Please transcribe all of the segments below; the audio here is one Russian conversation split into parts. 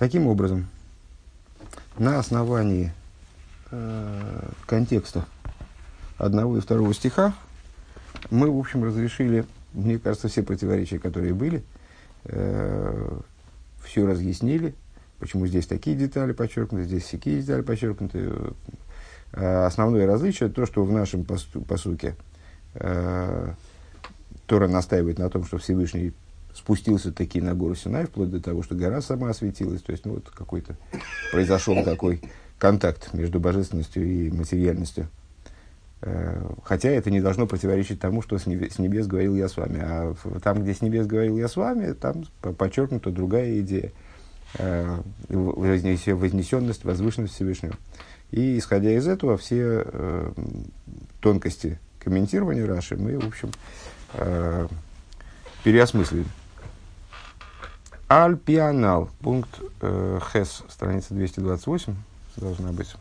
Таким образом, на основании контекста одного и второго стиха мы, в общем, разрешили, мне кажется, все противоречия, которые были, все разъяснили, почему здесь такие детали подчеркнуты, здесь всякие детали подчеркнуты. Основное различие то, что в нашем пасуке Тора настаивает на том, что Всевышний спустился таки на гору Синай, вплоть до того, что гора сама осветилась. То есть, ну, вот какой-то произошел такой контакт между божественностью и материальностью. Хотя это не должно противоречить тому, что с небес говорил я с вами. А там, где с небес говорил я с вами, там подчеркнута другая идея. Вознесенность, возвышенность Всевышнего. И, исходя из этого, все тонкости комментирования Раши мы, в общем, переосмыслили. Аль-Пианал, пункт Хес, страница 228, должна быть.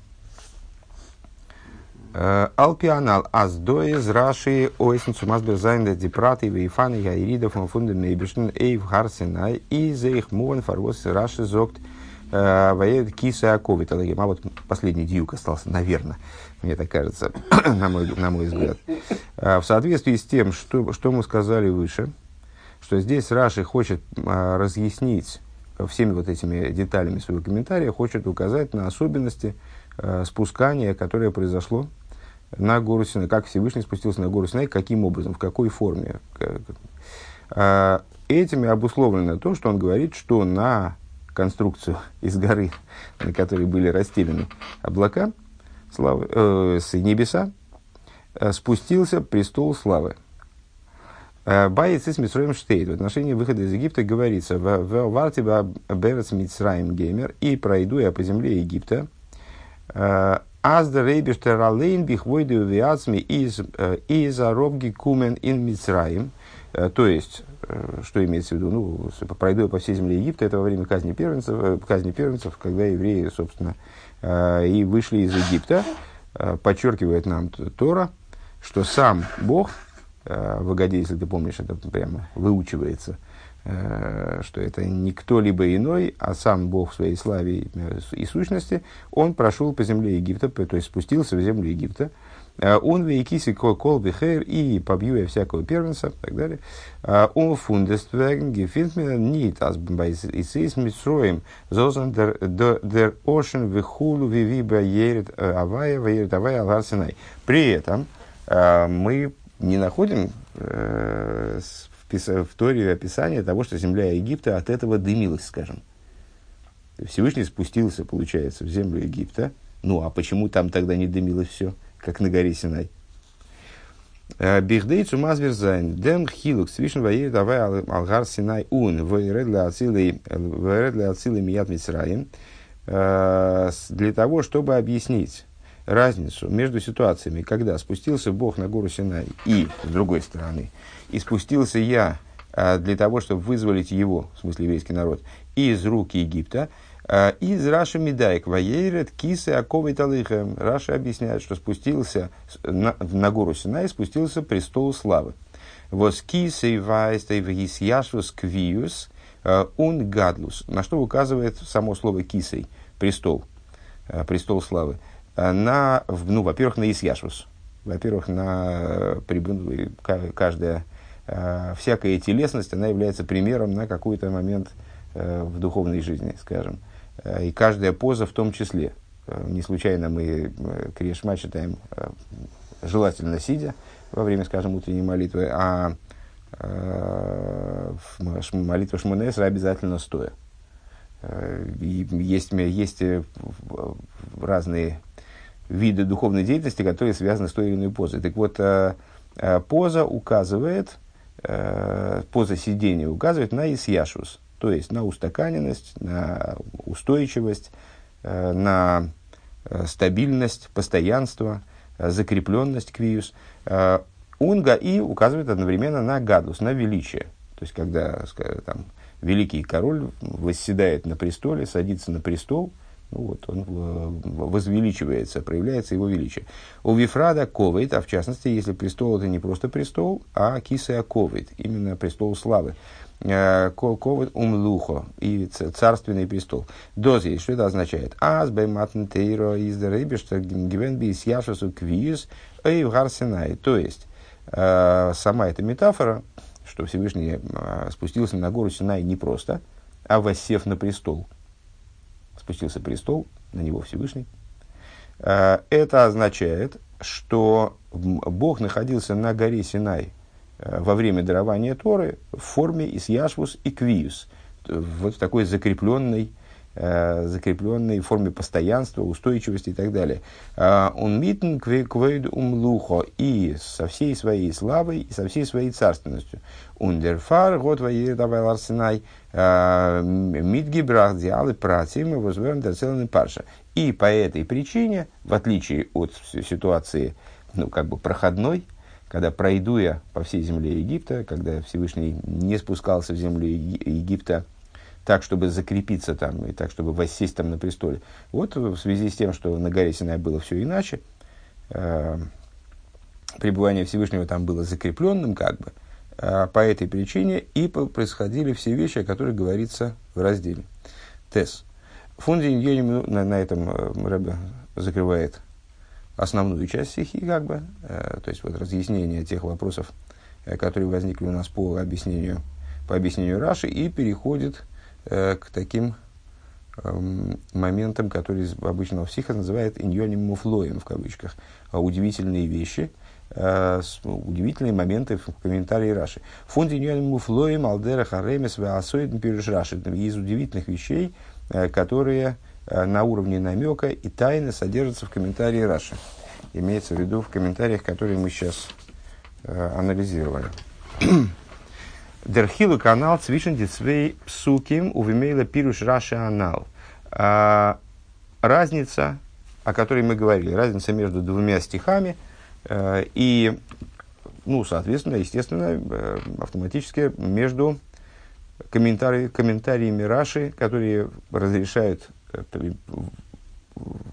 Аль-Пианал, аздоез Раши, ойсенцу мазберзайнда депраты, вейфаны, яиридов, мафунда, мейбешн, эйв, гарсена, и зейх муан, фарвос, Раши, зогт, воед, киса, ковит. А вот последний дьюк остался, наверное, мне так кажется, на мой взгляд. В соответствии с тем, что мы сказали выше, что здесь Раши хочет разъяснить всеми вот этими деталями своего комментария, хочет указать на особенности спускания, которое произошло на гору Синай. Как Всевышний спустился на гору Синай, каким образом, в какой форме. Этим обусловлено то, что он говорит, что на конструкцию из горы, на которой были расстелены облака, с небеса, спустился престол славы. Баец из Мицраим Штейд. В отношении выхода из Египта говорится: «Вартиба берец Мицраим геймер, и пройду я по земле Египта, азда рейбештер алейн бихвойду виацми из аробги кумен ин Мицраим». То есть, что имеется в виду? Ну, пройду я по всей земле Египта, это во время казни первенцев, когда евреи, собственно, и вышли из Египта. Подчеркивает нам Тора, что сам Бог, в Агаде, если ты помнишь, это прямо выучивается, что это не кто-либо иной, а сам Бог в своей славе и сущности, он прошел по земле Египта, то есть спустился в землю Египта. Он вейкиси кол бихер, и побью я всякого первенца, и так далее. Он фундествен гефинтмен нит аз бомбайсис митсроем зозан дер ошен вихулу вивиба ерит авая ваерит авая алгар Синай. При этом мы не находим в Торе описания того, что земля Египта от этого дымилась, скажем. Всевышний спустился, получается, в землю Египта. Ну, а почему там тогда не дымилось все, как на горе Синай? Бихдейцу мазверзайн, дэм хилук, свишен ваерит авай алгар Синай ун, ваерет ля ацилы мият митсраим. Для того, чтобы объяснить разницу между ситуациями, когда спустился Бог на гору Синай и, с другой стороны, и спустился я для того, чтобы вызволить его, в смысле еврейский народ, из рук Египта, из Раши Медайк, ваерет кисы аковы талыхэм. Раши объясняет, что спустился на гору Синай, спустился престол славы. Вос кисы вайстай висьяшвос квиюс ун гадлус. На что указывает само слово кисей, престол славы. Во-первых, на Исьяшус. Во-первых, всякая телесность, она является примером на какой-то момент в духовной жизни, скажем. И каждая поза в том числе. Не случайно мы Кришма читаем, желательно сидя во время, скажем, утренней молитвы, а молитва Шмоне Эсра обязательно стоя. Есть разные виды духовной деятельности, которые связаны с той или иной позой. Так вот, поза сидения указывает на исьяшус, то есть на устаканенность, на устойчивость, на стабильность, постоянство, закрепленность, квиюс. Унга и указывает одновременно на гадлус, на величие. То есть, когда великий король восседает на престоле, садится на престол, Ну вот, он возвеличивается, проявляется его величие. У Вифрада ковейт, а в частности, если престол это не просто престол, а кисея ковейт, именно престол славы. Ковейт умлухо, и царственный престол. Дози, что это означает? Аз байматн тейро издеребишта гвенби сьяшесу квиз эйвгар синай. То есть, сама эта метафора, что Всевышний спустился на гору Синай не просто, а воссев на престол. Спустился престол, на него Всевышний. Это означает, что Бог находился на горе Синай во время дарования Торы в форме исьяшвус и квиюс, вот в такой закрепленной форме постоянства, устойчивости и так далее. Он митн квейд умлухо, и со всей своей славой, и со всей своей царственностью. Ундерфар год воедавай ларсинай мидгибрах диалы пратим возврен дарцелен парша. И по этой причине, в отличие от ситуации, ну, как бы проходной, когда пройду я по всей земле Египта, когда Всевышний не спускался в землю Египта так, чтобы закрепиться там, и так, чтобы воссесть там на престоле. Вот в связи с тем, что на горе Синай было все иначе, пребывание Всевышнего там было закрепленным, как бы, по этой причине и происходили все вещи, о которых говорится в разделе. Тес. Фундин Йеним, на этом Ребе закрывает основную часть стихи, как бы, то есть, вот разъяснение тех вопросов, которые возникли у нас по объяснению Раши, и переходит к таким моментам, которые обычно психа называют «иньоним муфлоем», в кавычках, удивительные вещи, удивительные моменты в комментарии Раши. «Фонд иньоним муфлоем алдера харемес ваасоид пириш Раши» из удивительных вещей, которые на уровне намека и тайны содержатся в комментарии Раши. Имеется в виду в комментариях, которые мы сейчас анализировали. Дерхилу канал цвишен децвей псуким увимейла пируш Раши анал. Разница, о которой мы говорили, разница между двумя стихами и, ну, соответственно, естественно, автоматически между комментариями Раши, которые разрешают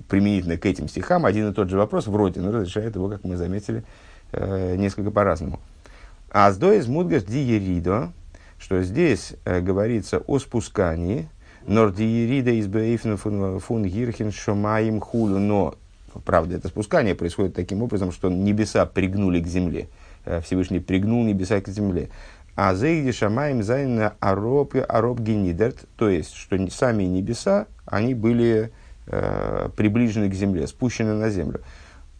применительно к этим стихам один и тот же вопрос, вроде, но разрешает его, как мы заметили, несколько по-разному. Аздо из мудгаш диеридо, что здесь говорится о спускании, нор диерида из бейфен фун гирхин шомаим хулю, но, правда, это спускание происходит таким образом, что небеса пригнули к земле, Всевышний пригнул небеса к земле. А зейди шамаим зайна ароб генидерт, то есть, что сами небеса, они были приближены к земле, спущены на землю.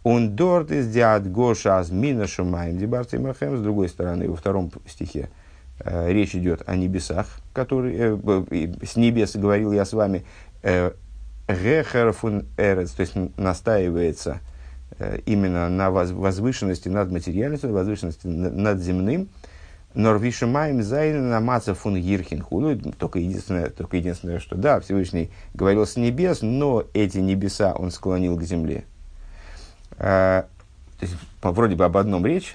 Он дорт из диад гоша аз мина шумаем дебарти махем. С другой стороны, во втором стихе речь идет о небесах, которые с небес говорил я с вами. Гехер фун эрец, то есть настаивается именно на возвышенности над материальностью, возвышенности над земным. Норвишимаем зайн намаца фун гирхин худу. Только единственное, что да, Всевышний говорил с небес, но эти небеса он склонил к земле. То есть, вроде бы об одном речь,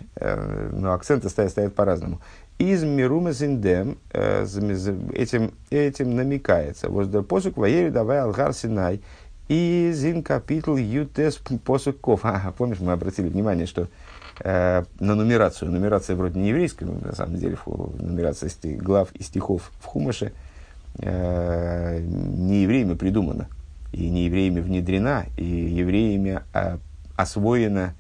но акценты стоят по-разному. Из мирума зиндем этим намекается. Воздер посук ваери давай алгар Синай. И зин капитл ютес посуков. Помнишь, мы обратили внимание, что на нумерацию. Нумерация вроде не еврейская, но на самом деле нумерация глав и стихов в Хумаше не евреями придумана. И не евреями внедрена, и евреями освоена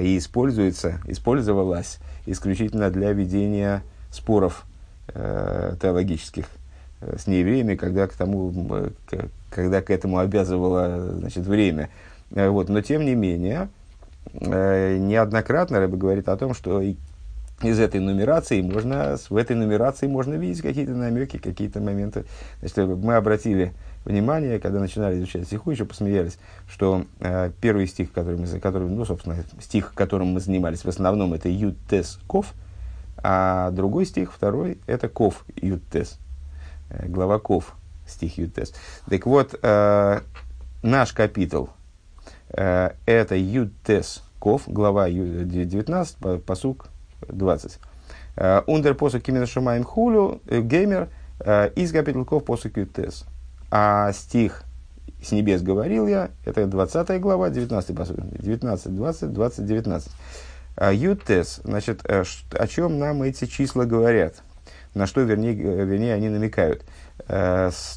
и использовалась исключительно для ведения споров теологических с неевреями, когда к этому обязывало, значит, время. Вот. Но, тем не менее, неоднократно Ребе говорит о том, что в этой нумерации можно видеть какие-то намеки, какие-то моменты. Значит, мы обратили внимание, когда начинали изучать стиху, еще посмеялись, что первый стих, которым мы занимались в основном, это «Ют-тес ков», а другой стих, второй, это «Ков ют-тес», глава «Ков», стих «Ют-тес». Так вот, наш капитул это «Ют-тес ков», глава 19, пасук 20. «Ундер посук кимена шумаем хулю геймер из капитул ков посук ют-тес». А стих с небес говорил я, это 20 глава, 19 посуд, 19, 20, 20, 19. Ютес, значит, о чем нам эти числа говорят? На что, вернее, они намекают.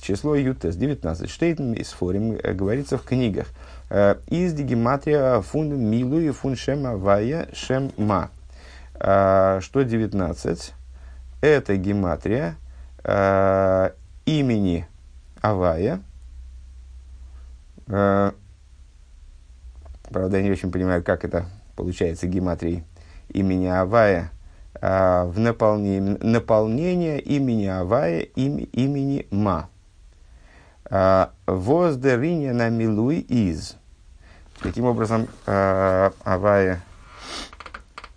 Число Ютес, 19, штейтен из форим, говорится в книгах. Из гематрия фун милуй фун шем авая шем ма. Что 19? Это гематрия имени Авая. Правда, я не очень понимаю, как это получается гематрия имени Авая. В наполнение имени Авая имени Ма. Воздеринья на милуй из. Таким образом, Авая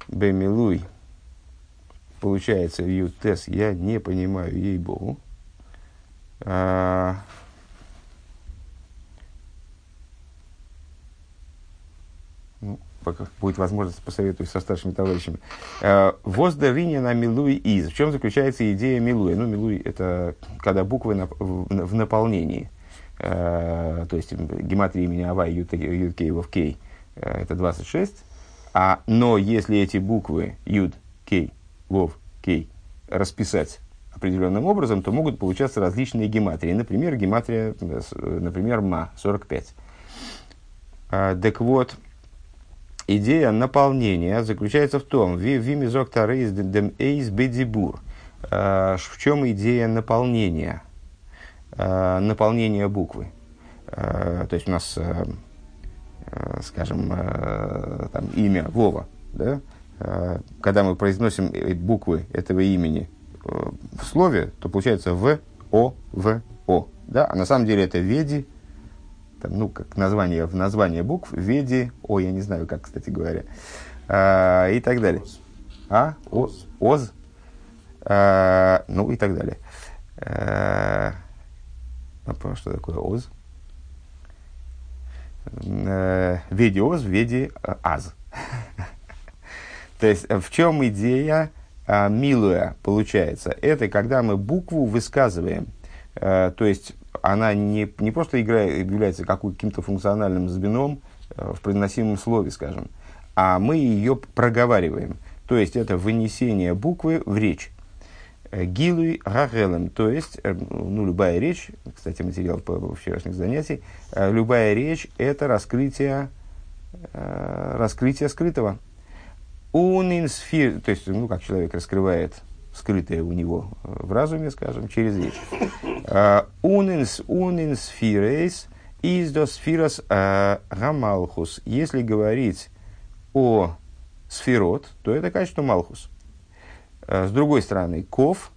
бемилуй получается ютес. Я не понимаю, ей-богу. Ну, пока будет возможность, посоветую со старшими товарищами. Воздеринья на милуй из. В чем заключается идея милуя? Ну, милуй – это когда буквы в наполнении. То есть, гематрия имени Авая, Юд-Кей, Вов-Кей – это 26. Но если эти буквы Юд-Кей, Вов-Кей расписать определенным образом, то могут получаться различные гематрии. Например, гематрия, например, Ма, 45. Так вот, идея наполнения заключается в том, в чем идея наполнения, наполнения буквы. То есть у нас, скажем, там, имя Вова, да? Когда мы произносим буквы этого имени в слове, то получается В, О, В, О. Да? А на самом деле это Веди. Ну, как название, в название букв, Веди, О, я не знаю, как, кстати говоря, и так далее. А? Оз. Оз. Ну, и так далее. Что такое Оз? Веди Оз, Веди Аз. То есть, в чем идея милуя получается? Это когда мы букву высказываем, то есть, она не просто является каким-то функциональным звеном в произносимом слове, скажем, а мы ее проговариваем. То есть, это вынесение буквы в речь. Гилуй гагелем, то есть, ну, любая речь, кстати, материал по вчерашних занятий, любая речь – это раскрытие скрытого. Унинсфир, то есть, ну, как человек раскрывает скрытое у него в разуме, скажем, через речь. Унинсфирейс из до сфирос гамалхус. Если говорить о сфирот, то это качество малхус. С другой стороны, ков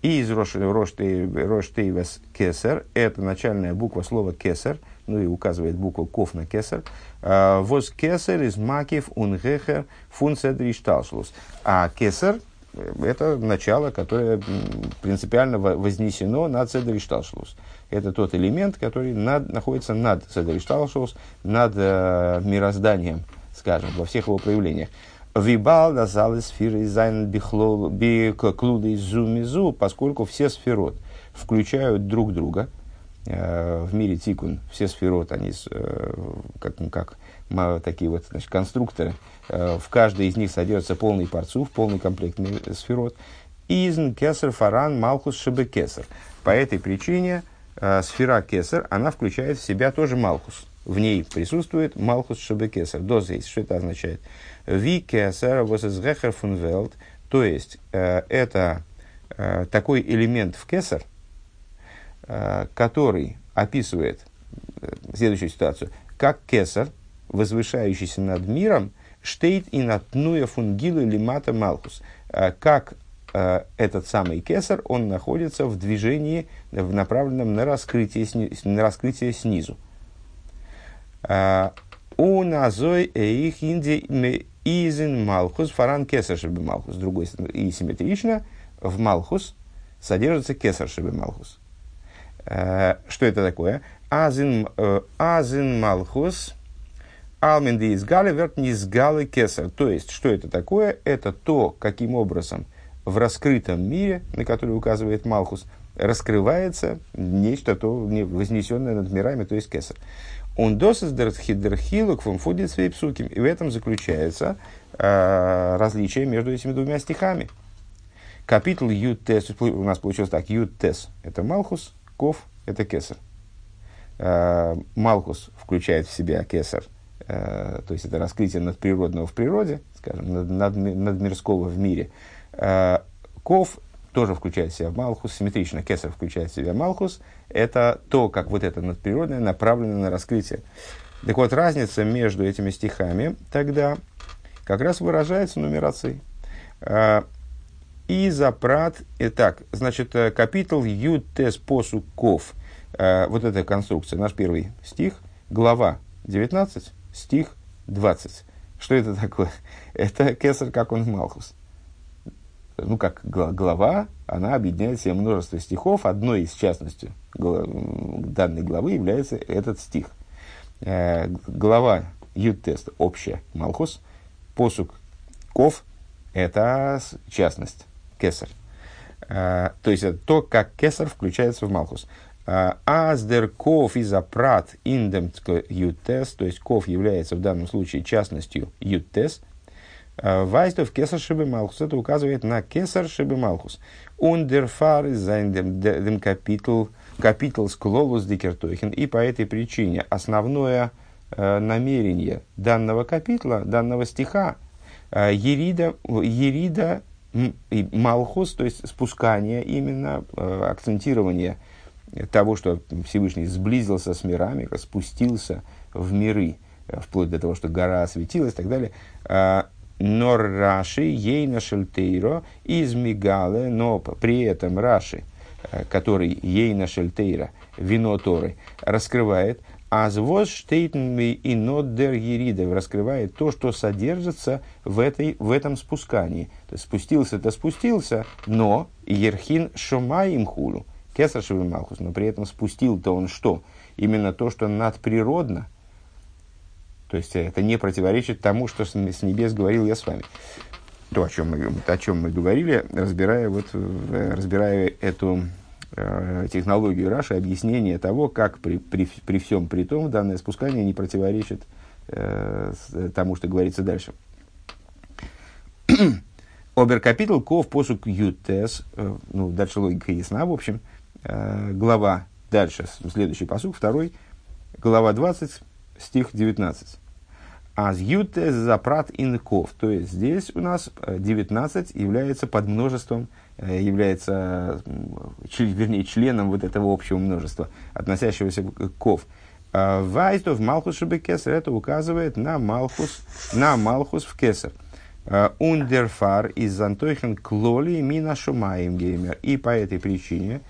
из роштейвес кесер, это начальная буква слова кесер, ну и указывает букву ков на кесер. Воз кесер из макив унгехер фунцедришталшлус. А кесер — это начало, которое принципиально вознесено над Седришталшус. Это тот элемент, который находится над Седришталшус, над мирозданием, скажем, во всех его проявлениях. Вибалда залы сферы зайн биклуды зумизу, поскольку все сферот включают друг друга. В мире тикун все сферот, они как такие вот, значит, конструкторы, в каждой из них содержится полный парцуф, полный комплект сферот. Изн кесар фаран малхус шебе кесар. По этой причине сфера кесар, она включает в себя тоже малхус. В ней присутствует малхус шебе кесар. Дозейс, что это означает? Ви кесар вос из гехер фун велт. То есть, это такой элемент в кесар, который описывает следующую ситуацию. Как кесар, возвышающийся над миром, штейт и натнуя фунгилу лимата малхус. Как этот самый кесар, он находится в движении, в направленном на раскрытие снизу. У назой эих инди изин малхус фаран кесар шеби малхус. С другой стороны, и симметрично, в малхус содержится кесар шеби малхус. Что это такое? Азин малхус алминды изгали верт низгалы кесар. То есть, что это такое? Это то, каким образом в раскрытом мире, на который указывает малхус, раскрывается нечто то вознесенное над мирами, то есть кесер. Он досоздерт хидерхилок вымфудит свои псуким. И в этом заключается различие между этими двумя стихами. Капитул ютес, у нас получилось так, ютес – это малхус, ков – это кесер. Малхус включает в себя кесер, то есть это раскрытие надприродного в природе, скажем, надмирского в мире. Ков тоже включает в себя малхус, симметрично кесар включает в себя малхус. Это то, как вот это надприродное направлено на раскрытие. Так вот, разница между этими стихами тогда как раз выражается нумерацией. И запрат, итак, значит, капитал ютес посук ков. Вот эта конструкция, наш первый стих, глава 19, стих 20. Что это такое? Это кесар, как он в малхус. Ну, как глава, она объединяет в себе множество стихов. Одной из, в частности, данной главы является этот стих. Глава Ют-тест общая, малхус. Посук ков – это частность, кесар. То есть, это то, как кесар включается в малхус. Аздер ков и запрат индем ют-тест, то есть, ков является в данном случае частностью ют-тест. Вайстов кесар шибы малхус. Это указывает на кесар шибы малхус. Ундерфар зайндем капитал склолус дикертохин. И по этой причине основное намерение данного капитла, данного стиха, ерида малхус, то есть спускание именно, акцентирование того, что Всевышний сблизился с мирами, спустился в миры, вплоть до того, что гора осветилась и так далее. Но Раши, ей нашельтейро, из мигале, но при этом Раши, который ей нашельтейро, вино Торы, раскрывает, азвоз штейтнми и ноддер еридов, раскрывает то, что содержится в этом спускании. То есть спустился-то спустился, но ерхин шомаим хулю, кесар шевы малхус, но при этом спустил-то он что? Именно то, что надприродно. То есть, это не противоречит тому, что с небес говорил я с вами. То, о чем мы говорили, разбирая эту технологию Раши, объяснение того, как при всем при том данное спускание не противоречит тому, что говорится дальше. Оберкапитул ков посук ютес. Ну, дальше логика ясна, в общем. Глава дальше, следующий посук, второй. Глава 20, стих 19. Азьюте запрат инков. То есть здесь у нас 19 является подмножеством, является членом вот этого общего множества, относящегося к ков. Вайстов малхус шебекесер. Это указывает на малхус в кесер. Ундерфар из антойхен клоли мина шумаем геймер. И по этой причине,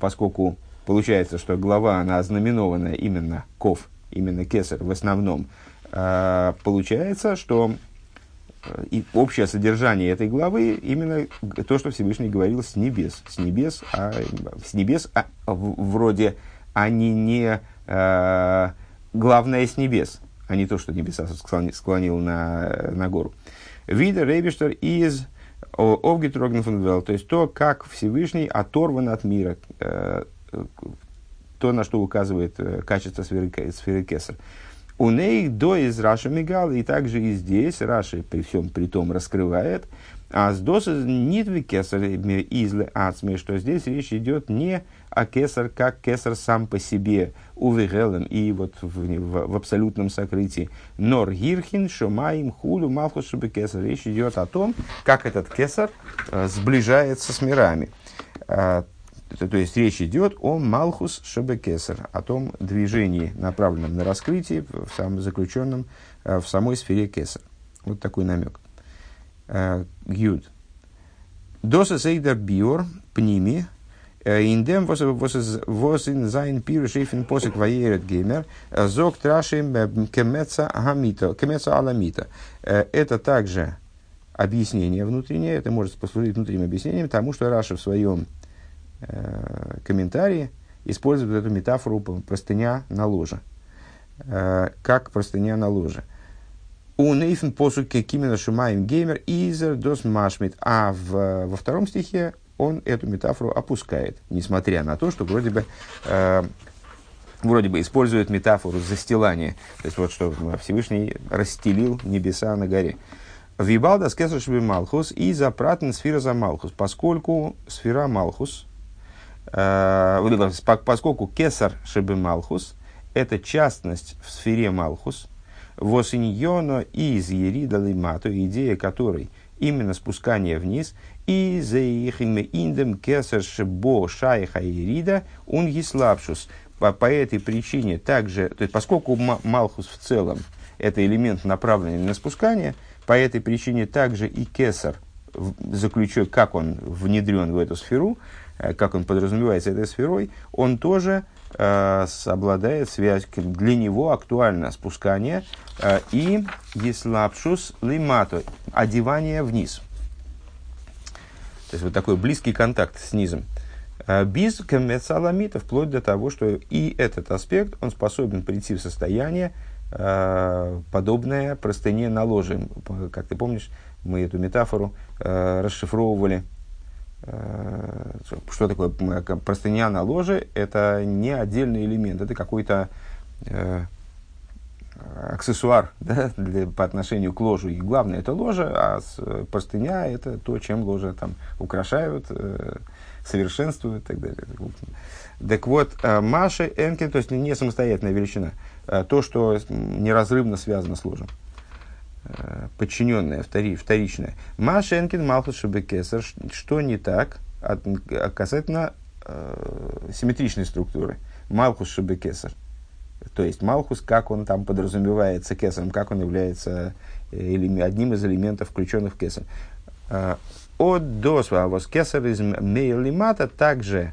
поскольку получается, что глава, она ознаменована именно ков, именно кесар в основном, получается, что и общее содержание этой главы именно то, что Всевышний говорил с небес, вроде они не главное с небес, а не то, что небеса склонил на гору. Вида рейбиштер из Овгитрогнфенвелл, то есть то, как Всевышний оторван от мира, то, на что указывает качество сферы кесар. У ней до из Раши мигал, и также и здесь Раши при всем при том раскрывает. А с досы нитви кесар изле ацми, что здесь речь идет не о кесар, как кесар сам по себе, увигелем, и вот в абсолютном сокрытии. Нор гирхин шумаим хулю малхус шубе кесар. Речь идет о том, как этот кесар сближается с мирами. То есть, речь идет о малхус шебекесер, о том движении, направленном на раскрытие, в самом заключенном в самой сфере кесар. Вот такой намек. Гюд. Доса сейдер биор пними индем восин зайн пир шейфин посек ваерет геймер зог трашим кемеца аламита. Это также объяснение внутреннее, это может послужить внутренним объяснением тому, что Раши в своем комментарии используют эту метафору простыня на ложе, как простыня на ложе. У нейфен посуке кимена шумаем геймер изер дос машмит. А во втором стихе он эту метафору опускает, несмотря на то, что вроде бы использует метафору застилания. То есть, вот что Всевышний расстелил небеса на горе. «Вибалдас кесер шви малхус и запратен сфира за малхус». Поскольку сфера малхус, поскольку кесар шеби малхус – это частность в сфере малхус, восиньоно из еридалы мату, идея которой именно спускание вниз, и за их имя индем кесар шебо шайха ерида он еслабшус. По этой причине также, то есть поскольку малхус в целом – это элемент, направленный на спускание, по этой причине также и кесар, заключен, как он внедрен в эту сферу, как он подразумевается этой сферой, он тоже обладает связью, для него актуально спускание и еслапшус лимато, одевание вниз. То есть вот такой близкий контакт с низом. Без коммерциаламита, вплоть до того, что и этот аспект, он способен прийти в состояние, подобное простыне на ложе. Как ты помнишь, мы эту метафору расшифровывали. Что такое простыня на ложе? Это не отдельный элемент, это какой-то аксессуар, да, по отношению к ложу. И главное это ложа, а простыня это то, чем ложа там украшают, совершенствуют и так далее. Так вот, Маши, Энкин, то есть не самостоятельная величина, то, что неразрывно связано с ложем, подчиненное, вторичное. Маши, Энкин, Малхус, Шебекесар, что не так касательно симметричной структуры. Малхус, Шебекесар, то есть Малхус, как он там подразумевается кесаром, как он является одним из элементов, включенных в кесар. От досвавос кесар из мейлимата также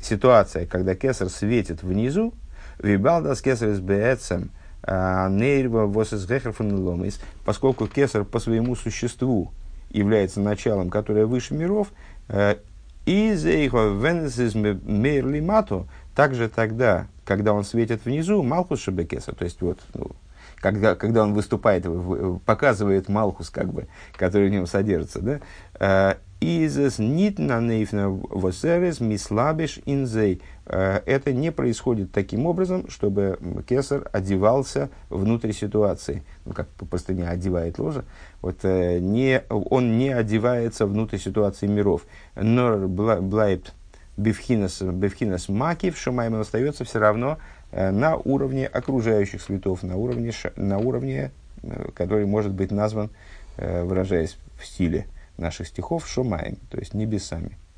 ситуация, когда кесар светит внизу, вибалдас кесар из беэцем нейрва вос из гехерфанеломис, поскольку кесар по своему существу является началом, которое выше миров, из эйхо венес из мейлимато, также тогда, когда он светит внизу, малхус шебекесар, то есть вот, ну, когда он выступает, показывает малхус, как бы, который в нем содержится, да, «Изэс нит на нейфна восэрэс мислабиш инзэй». Это не происходит таким образом, чтобы кесар одевался внутрь ситуации. Ну, как простыня одевает ложе. Вот, он не одевается внутрь ситуации миров. «Нор блайбт бифхинас макив», шумайм, он остается все равно на уровне окружающих светов, на уровне, который может быть назван, выражаясь в стиле наших стихов, шумаем, то есть небесами.